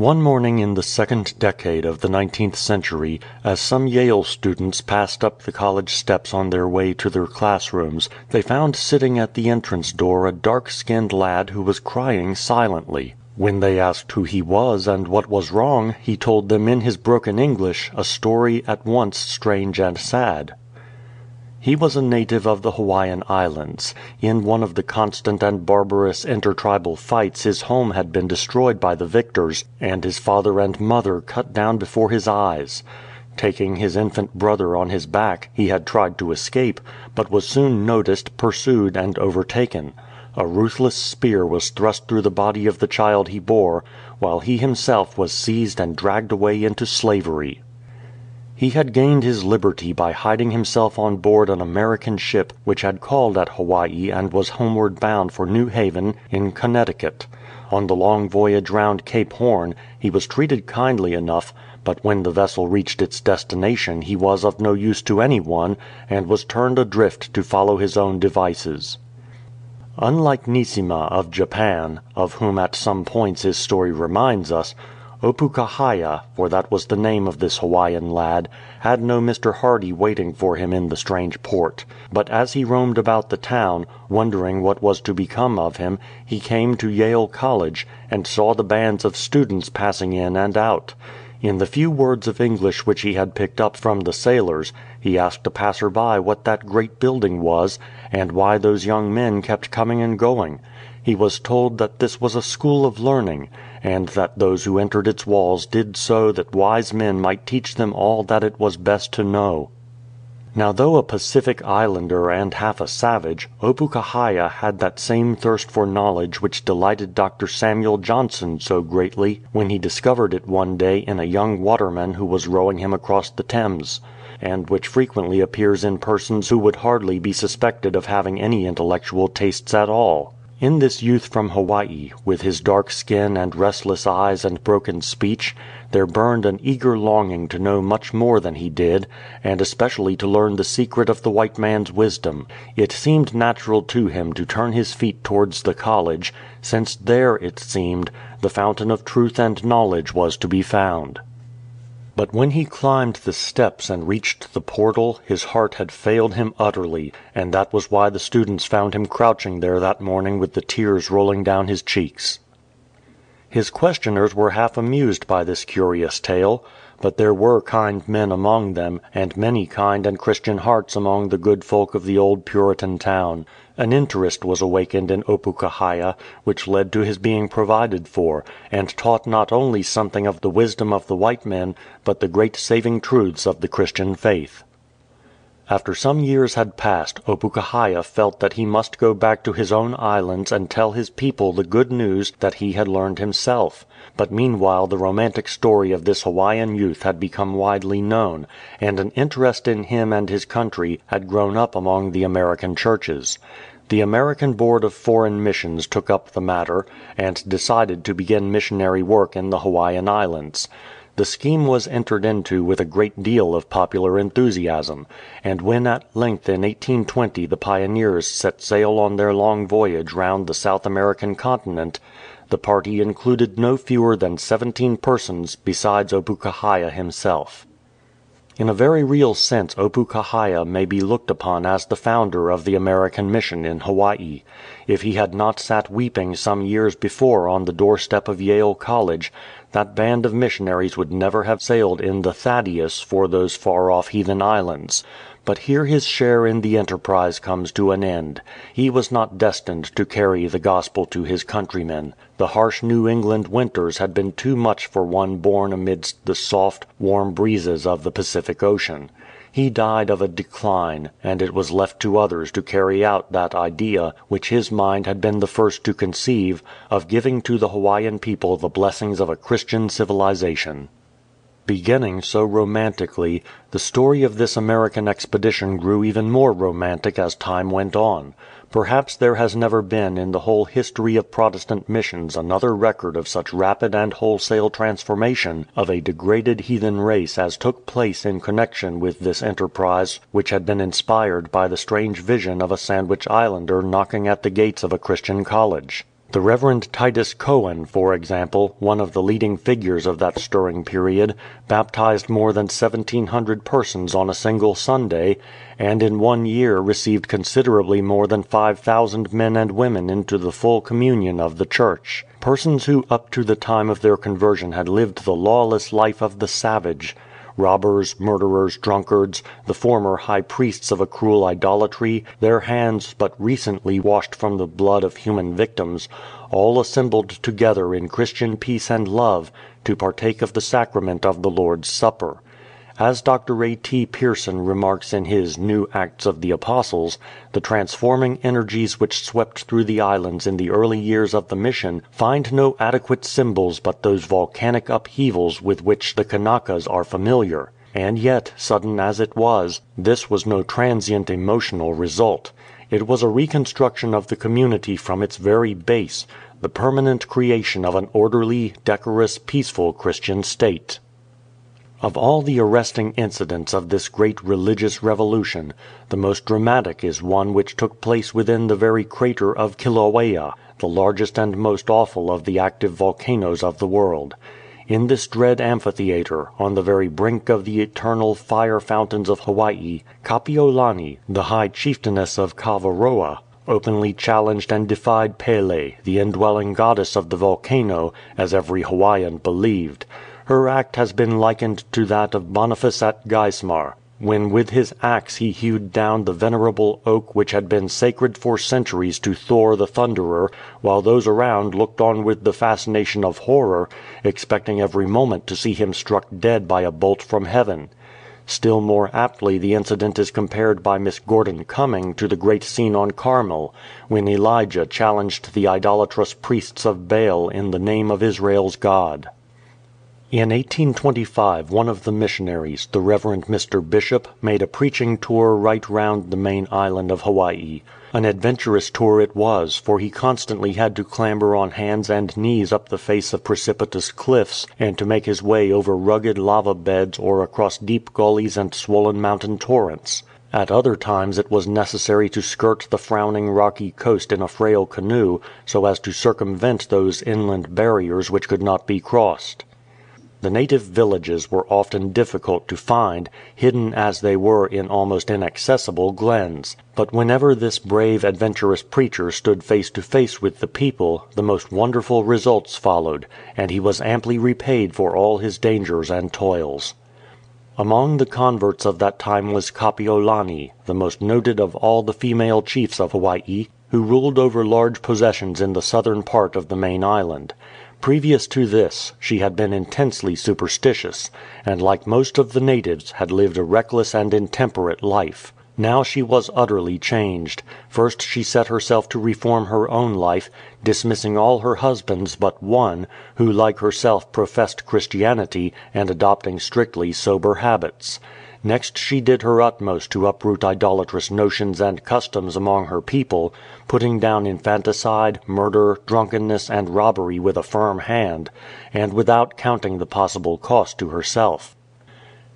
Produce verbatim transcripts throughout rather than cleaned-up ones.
One morning in the second decade of the nineteenth century, as some Yale students passed up the college steps on their way to their classrooms, they found sitting at the entrance door a dark-skinned lad who was crying silently. When they asked who he was and what was wrong, he told them in his broken English a story at once strange and sad. He was a native of the Hawaiian Islands. In one of the constant and barbarous intertribal fights his home had been destroyed by the victors, and his father and mother cut down before his eyes. Taking his infant brother on his back, he had tried to escape, but was soon noticed, pursued, and overtaken. A ruthless spear was thrust through the body of the child he bore, while he himself was seized and dragged away into slavery. He had gained his liberty by hiding himself on board an American ship which had called at Hawaii and was homeward bound for New Haven, in Connecticut. On the long voyage round Cape Horn, he was treated kindly enough, but when the vessel reached its destination he was of no use to anyone, and was turned adrift to follow his own devices. Unlike Nisima of Japan, of whom at some points his story reminds us, ʻŌpūkahaʻia, for that was the name of this Hawaiian lad, had no Mister Hardy waiting for him in the strange port. But as he roamed about the town, wondering what was to become of him, he came to Yale College, and saw the bands of students passing in and out. In the few words of English which he had picked up from the sailors, he asked a passer-by what that great building was, and why those young men kept coming and going. He was told that this was a school of learning, and that those who entered its walls did so that wise men might teach them all that it was best to know. Now, though a Pacific Islander and half a savage, ʻŌpūkahaʻia had that same thirst for knowledge which delighted Doctor Samuel Johnson so greatly when he discovered it one day in a young waterman who was rowing him across the Thames, and which frequently appears in persons who would hardly be suspected of having any intellectual tastes at all. In this youth from Hawaii, with his dark skin and restless eyes and broken speech, there burned an eager longing to know much more than he did, and especially to learn the secret of the white man's wisdom. It seemed natural to him to turn his feet towards the college, since there, it seemed, the fountain of truth and knowledge was to be found. But when he climbed the steps and reached the portal, his heart had failed him utterly, and that was why the students found him crouching there that morning with the tears rolling down his cheeks. His questioners were half amused by this curious tale, but there were kind men among them, and many kind and Christian hearts among the good folk of the old Puritan town. An interest was awakened in ʻŌpūkahaʻia, which led to his being provided for, and taught not only something of the wisdom of the white men, but the great saving truths of the Christian faith. After some years had passed, ʻŌpūkahaʻia felt that he must go back to his own islands and tell his people the good news that he had learned himself. But meanwhile the romantic story of this Hawaiian youth had become widely known, and an interest in him and his country had grown up among the American churches. The American Board of Foreign Missions took up the matter, and decided to begin missionary work in the Hawaiian Islands. The scheme was entered into with a great deal of popular enthusiasm, and when at length in eighteen twenty the pioneers set sail on their long voyage round the South American continent, the party included no fewer than seventeen persons besides ʻŌpūkahaʻia himself. In a very real sense ʻŌpūkahaʻia may be looked upon as the founder of the American Mission in Hawaii. If he had not sat weeping some years before on the doorstep of Yale College, that band of missionaries would never have sailed in the Thaddeus for those far-off heathen islands. But here his share in the enterprise comes to an end. He was not destined to carry the gospel to his countrymen. The harsh New England winters had been too much for one born amidst the soft, warm breezes of the Pacific Ocean. He died of a decline, and it was left to others to carry out that idea, which his mind had been the first to conceive, of giving to the Hawaiian people the blessings of a Christian civilization. Beginning so romantically, the story of this American expedition grew even more romantic as time went on. Perhaps there has never been in the whole history of Protestant missions another record of such rapid and wholesale transformation of a degraded heathen race as took place in connection with this enterprise which had been inspired by the strange vision of a Sandwich Islander knocking at the gates of a Christian college. The Reverend Titus Coan, for example, one of the leading figures of that stirring period, baptized more than seventeen hundred persons on a single Sunday, and in one year received considerably more than five thousand men and women into the full communion of the church. Persons who up to the time of their conversion had lived the lawless life of the savage, robbers, murderers, drunkards, the former high priests of a cruel idolatry, their hands but recently washed from the blood of human victims, all assembled together in Christian peace and love to partake of the sacrament of the Lord's Supper. As Doctor A T Pierson remarks in his New Acts of the Apostles, the transforming energies which swept through the islands in the early years of the mission find no adequate symbols but those volcanic upheavals with which the Kanakas are familiar. And yet, sudden as it was, this was no transient emotional result. It was a reconstruction of the community from its very base, the permanent creation of an orderly, decorous, peaceful Christian state. Of all the arresting incidents of this great religious revolution, the most dramatic is one which took place within the very crater of Kilauea, the largest and most awful of the active volcanoes of the world. In this dread amphitheater, on the very brink of the eternal fire fountains of Hawaii, Kapiolani, the high chieftainess of Kawaroa, openly challenged and defied Pele, the indwelling goddess of the volcano, as every Hawaiian believed. Her act has been likened to that of Boniface at Geismar, when with his axe he hewed down the venerable oak which had been sacred for centuries to Thor the Thunderer, while those around looked on with the fascination of horror, expecting every moment to see him struck dead by a bolt from heaven. Still more aptly the incident is compared by Miss Gordon Cumming to the great scene on Carmel, when Elijah challenged the idolatrous priests of Baal in the name of Israel's God. In eighteen twenty-five one of the missionaries, the Reverend Mister Bishop, made a preaching tour right round the main island of Hawaii. An adventurous tour it was, for he constantly had to clamber on hands and knees up the face of precipitous cliffs, and to make his way over rugged lava beds or across deep gullies and swollen mountain torrents. At other times it was necessary to skirt the frowning rocky coast in a frail canoe, so as to circumvent those inland barriers which could not be crossed. The native villages were often difficult to find, hidden as they were in almost inaccessible glens. But whenever this brave, adventurous preacher stood face to face with the people, the most wonderful results followed, and he was amply repaid for all his dangers and toils. Among the converts of that time was Kapiolani, the most noted of all the female chiefs of Hawaii, who ruled over large possessions in the southern part of the main island. Previous to this, she had been intensely superstitious, and like most of the natives, had lived a reckless and intemperate life. Now she was utterly changed. First she set herself to reform her own life, dismissing all her husbands but one, who like herself professed Christianity, and adopting strictly sober habits. Next she did her utmost to uproot idolatrous notions and customs among her people, putting down infanticide, murder, drunkenness, and robbery with a firm hand, and without counting the possible cost to herself.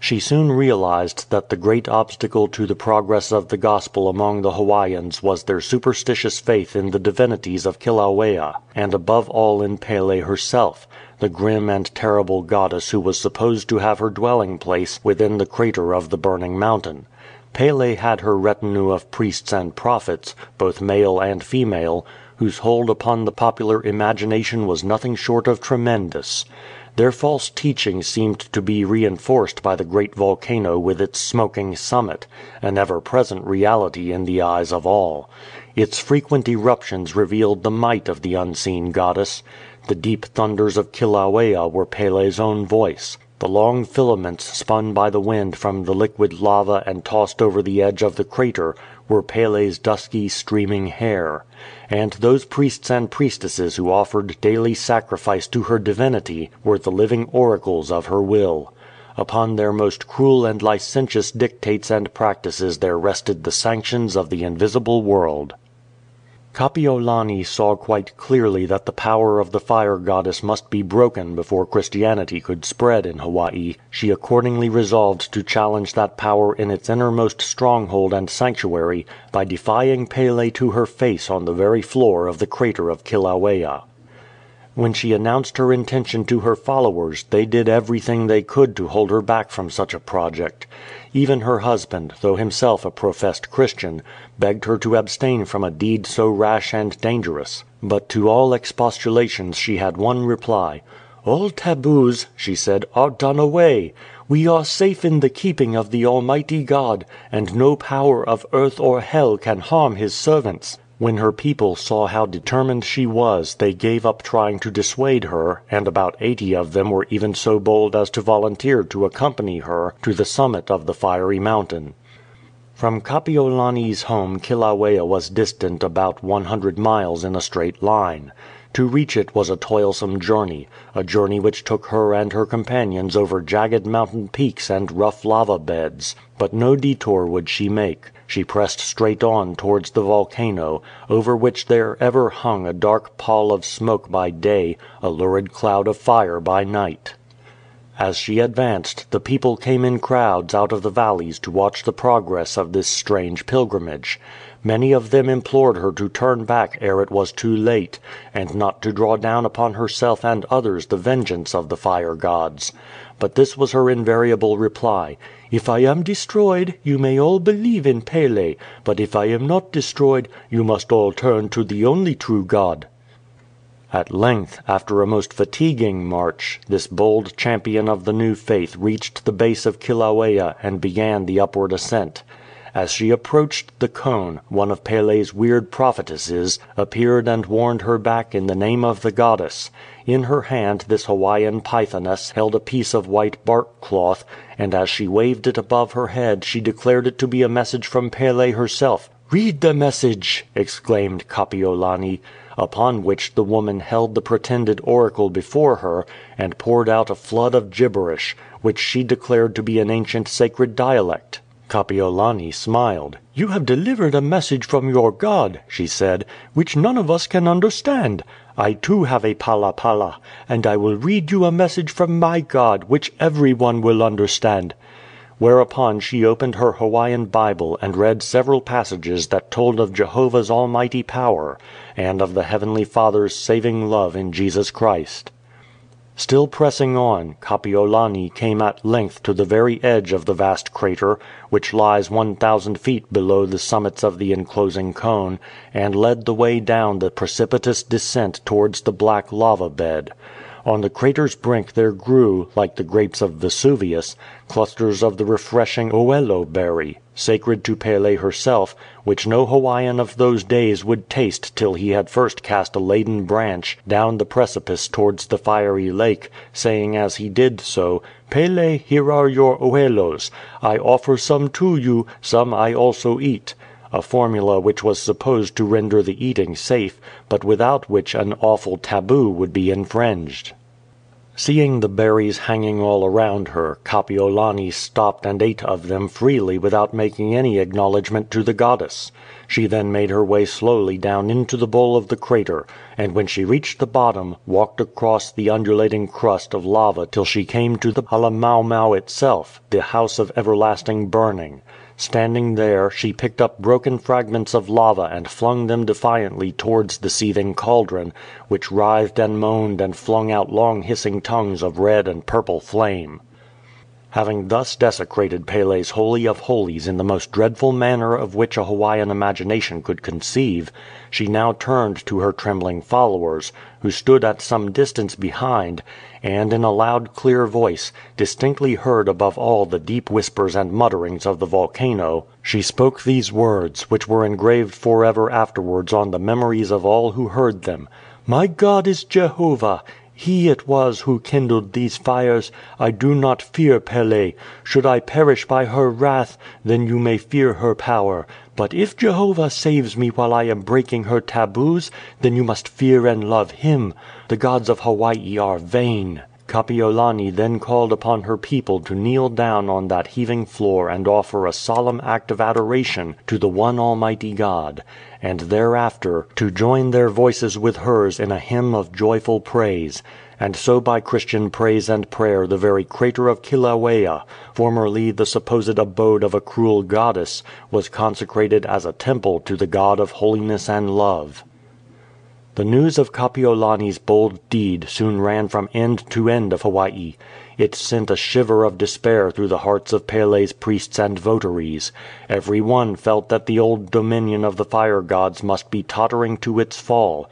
She soon realized that the great obstacle to the progress of the gospel among the Hawaiians was their superstitious faith in the divinities of Kilauea, and above all in Pele herself, the grim and terrible goddess who was supposed to have her dwelling place within the crater of the burning mountain. Pele had her retinue of priests and prophets, both male and female, whose hold upon the popular imagination was nothing short of tremendous. Their false teaching seemed to be reinforced by the great volcano with its smoking summit, an ever-present reality in the eyes of all. Its frequent eruptions revealed the might of the unseen goddess. The deep thunders of Kilauea were Pele's own voice. The long filaments spun by the wind from the liquid lava and tossed over the edge of the crater were Pele's dusky, streaming hair. And those priests and priestesses who offered daily sacrifice to her divinity were the living oracles of her will. Upon their most cruel and licentious dictates and practices there rested the sanctions of the invisible world. Kapiolani saw quite clearly that the power of the fire goddess must be broken before Christianity could spread in Hawaii. She accordingly resolved to challenge that power in its innermost stronghold and sanctuary by defying Pele to her face on the very floor of the crater of Kilauea. When she announced her intention to her followers, they did everything they could to hold her back from such a project. Even her husband, though himself a professed Christian, begged her to abstain from a deed so rash and dangerous. But to all expostulations she had one reply. "All taboos," she said, "are done away. We are safe in the keeping of the Almighty God, and no power of earth or hell can harm his servants." When her people saw how determined she was, they gave up trying to dissuade her, and about eighty of them were even so bold as to volunteer to accompany her to the summit of the fiery mountain. From Kapiolani's home Kilauea was distant about one hundred miles in a straight line. To reach it was a toilsome journey, a journey which took her and her companions over jagged mountain peaks and rough lava beds. But no detour would she make. She pressed straight on towards the volcano, over which there ever hung a dark pall of smoke by day, a lurid cloud of fire by night. As she advanced, the people came in crowds out of the valleys to watch the progress of this strange pilgrimage. Many of them implored her to turn back ere it was too late, and not to draw down upon herself and others the vengeance of the fire gods. But this was her invariable reply: "If I am destroyed, you may all believe in Pele, but if I am not destroyed, you must all turn to the only true God." At length, after a most fatiguing march, this bold champion of the new faith reached the base of Kilauea and began the upward ascent. As she approached the cone, one of Pele's weird prophetesses appeared and warned her back in the name of the goddess. In her hand this Hawaiian pythoness held a piece of white bark cloth, and as she waved it above her head she declared it to be a message from Pele herself. "Read the message!" exclaimed Kapiolani, upon which the woman held the pretended oracle before her, and poured out a flood of gibberish, which she declared to be an ancient sacred dialect. Kapiolani smiled. "You have delivered a message from your God," she said, "which none of us can understand. I too have a pala pala, and I will read you a message from my God, which everyone will understand." Whereupon she opened her Hawaiian Bible and read several passages that told of Jehovah's almighty power, and of the Heavenly Father's saving love in Jesus Christ. Still pressing on, Kapiolani came at length to the very edge of the vast crater, which lies one thousand feet below the summits of the enclosing cone, and led the way down the precipitous descent towards the black lava bed. On the crater's brink there grew, like the grapes of Vesuvius, clusters of the refreshing oelo berry, sacred to Pele herself, which no Hawaiian of those days would taste till he had first cast a laden branch down the precipice towards the fiery lake, saying as he did so, "Pele, here are your oelos. I offer some to you, some I also eat," a formula which was supposed to render the eating safe, but without which an awful taboo would be infringed. Seeing the berries hanging all around her, Kapiolani stopped and ate of them freely without making any acknowledgment to the goddess. She then made her way slowly down into the bowl of the crater, and when she reached the bottom, walked across the undulating crust of lava till she came to the Halemaʻumaʻu itself, the house of everlasting burning. Standing there, she picked up broken fragments of lava and flung them defiantly towards the seething cauldron, which writhed and moaned and flung out long hissing tongues of red and purple flame. Having thus desecrated Pele's holy of holies in the most dreadful manner of which a Hawaiian imagination could conceive, she now turned to her trembling followers, who stood at some distance behind, and in a loud clear voice, distinctly heard above all the deep whispers and mutterings of the volcano, she spoke these words, which were engraved forever afterwards on the memories of all who heard them. "My God is Jehovah! He it was who kindled these fires. I do not fear Pele. Should I perish by her wrath, then you may fear her power. But if Jehovah saves me while I am breaking her taboos, then you must fear and love him. The gods of Hawaii are vain." Kapiolani then called upon her people to kneel down on that heaving floor and offer a solemn act of adoration to the one Almighty God, and thereafter to join their voices with hers in a hymn of joyful praise. And so by Christian praise and prayer the very crater of Kilauea, formerly the supposed abode of a cruel goddess, was consecrated as a temple to the God of holiness and love. The news of Kapiolani's bold deed soon ran from end to end of Hawaii. It sent a shiver of despair through the hearts of Pele's priests and votaries. Every one felt that the old dominion of the fire gods must be tottering to its fall.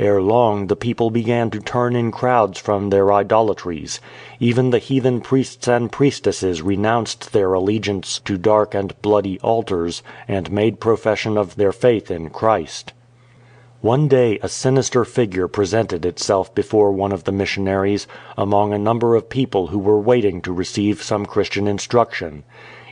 Ere long the people began to turn in crowds from their idolatries. Even the heathen priests and priestesses renounced their allegiance to dark and bloody altars, and made profession of their faith in Christ. One day a sinister figure presented itself before one of the missionaries, among a number of people who were waiting to receive some Christian instruction.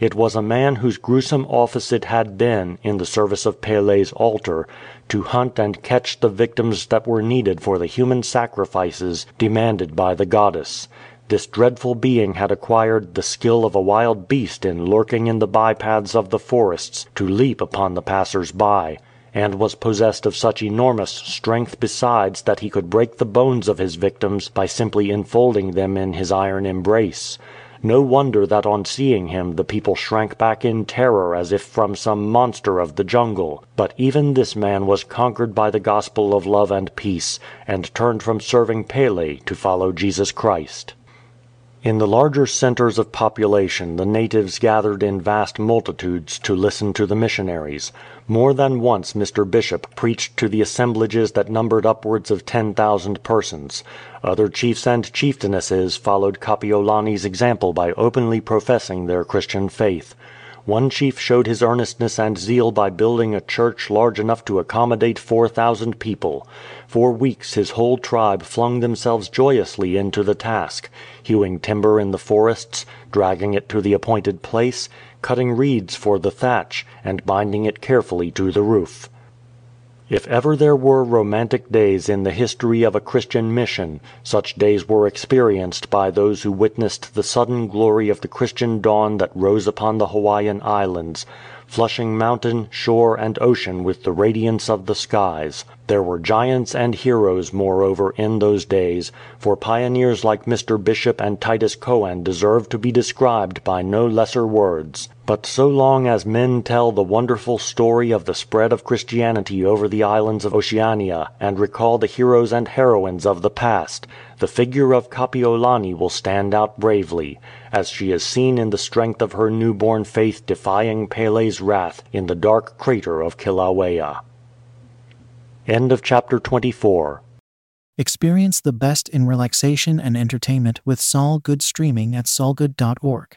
It was a man whose gruesome office it had been, in the service of Pele's altar, to hunt and catch the victims that were needed for the human sacrifices demanded by the goddess. This dreadful being had acquired the skill of a wild beast in lurking in the bypaths of the forests to leap upon the passers-by, and was possessed of such enormous strength besides that he could break the bones of his victims by simply enfolding them in his iron embrace. No wonder that on seeing him the people shrank back in terror as if from some monster of the jungle. But even this man was conquered by the gospel of love and peace, and turned from serving Pele to follow Jesus Christ. In the larger centers of population the natives gathered in vast multitudes to listen to the missionaries. More than once Mister Bishop preached to the assemblages that numbered upwards of ten thousand persons. Other chiefs and chieftainesses followed Kapiolani's example by openly professing their Christian faith. One chief showed his earnestness and zeal by building a church large enough to accommodate four thousand people. For weeks his whole tribe flung themselves joyously into the task, hewing timber in the forests, dragging it to the appointed place, cutting reeds for the thatch, and binding it carefully to the roof. If ever there were romantic days in the history of a Christian mission, such days were experienced by those who witnessed the sudden glory of the Christian dawn that rose upon the Hawaiian Islands, flushing mountain, shore, and ocean with the radiance of the skies. There were giants and heroes, moreover, in those days, for pioneers like Mister Bishop and Titus Coan deserve to be described by no lesser words. But so long as men tell the wonderful story of the spread of Christianity over the islands of Oceania, and recall the heroes and heroines of the past, the figure of Kapiolani will stand out bravely, as she is seen in the strength of her newborn faith defying Pele's wrath in the dark crater of Kilauea. End of chapter twenty-four. Experience the best in relaxation and entertainment with SolGood streaming at sol good dot org.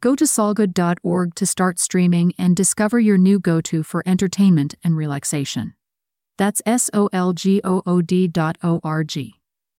Go to Sol Good dot org to start streaming and discover your new go-to for entertainment and relaxation. That's S O L G O O D dot O R G.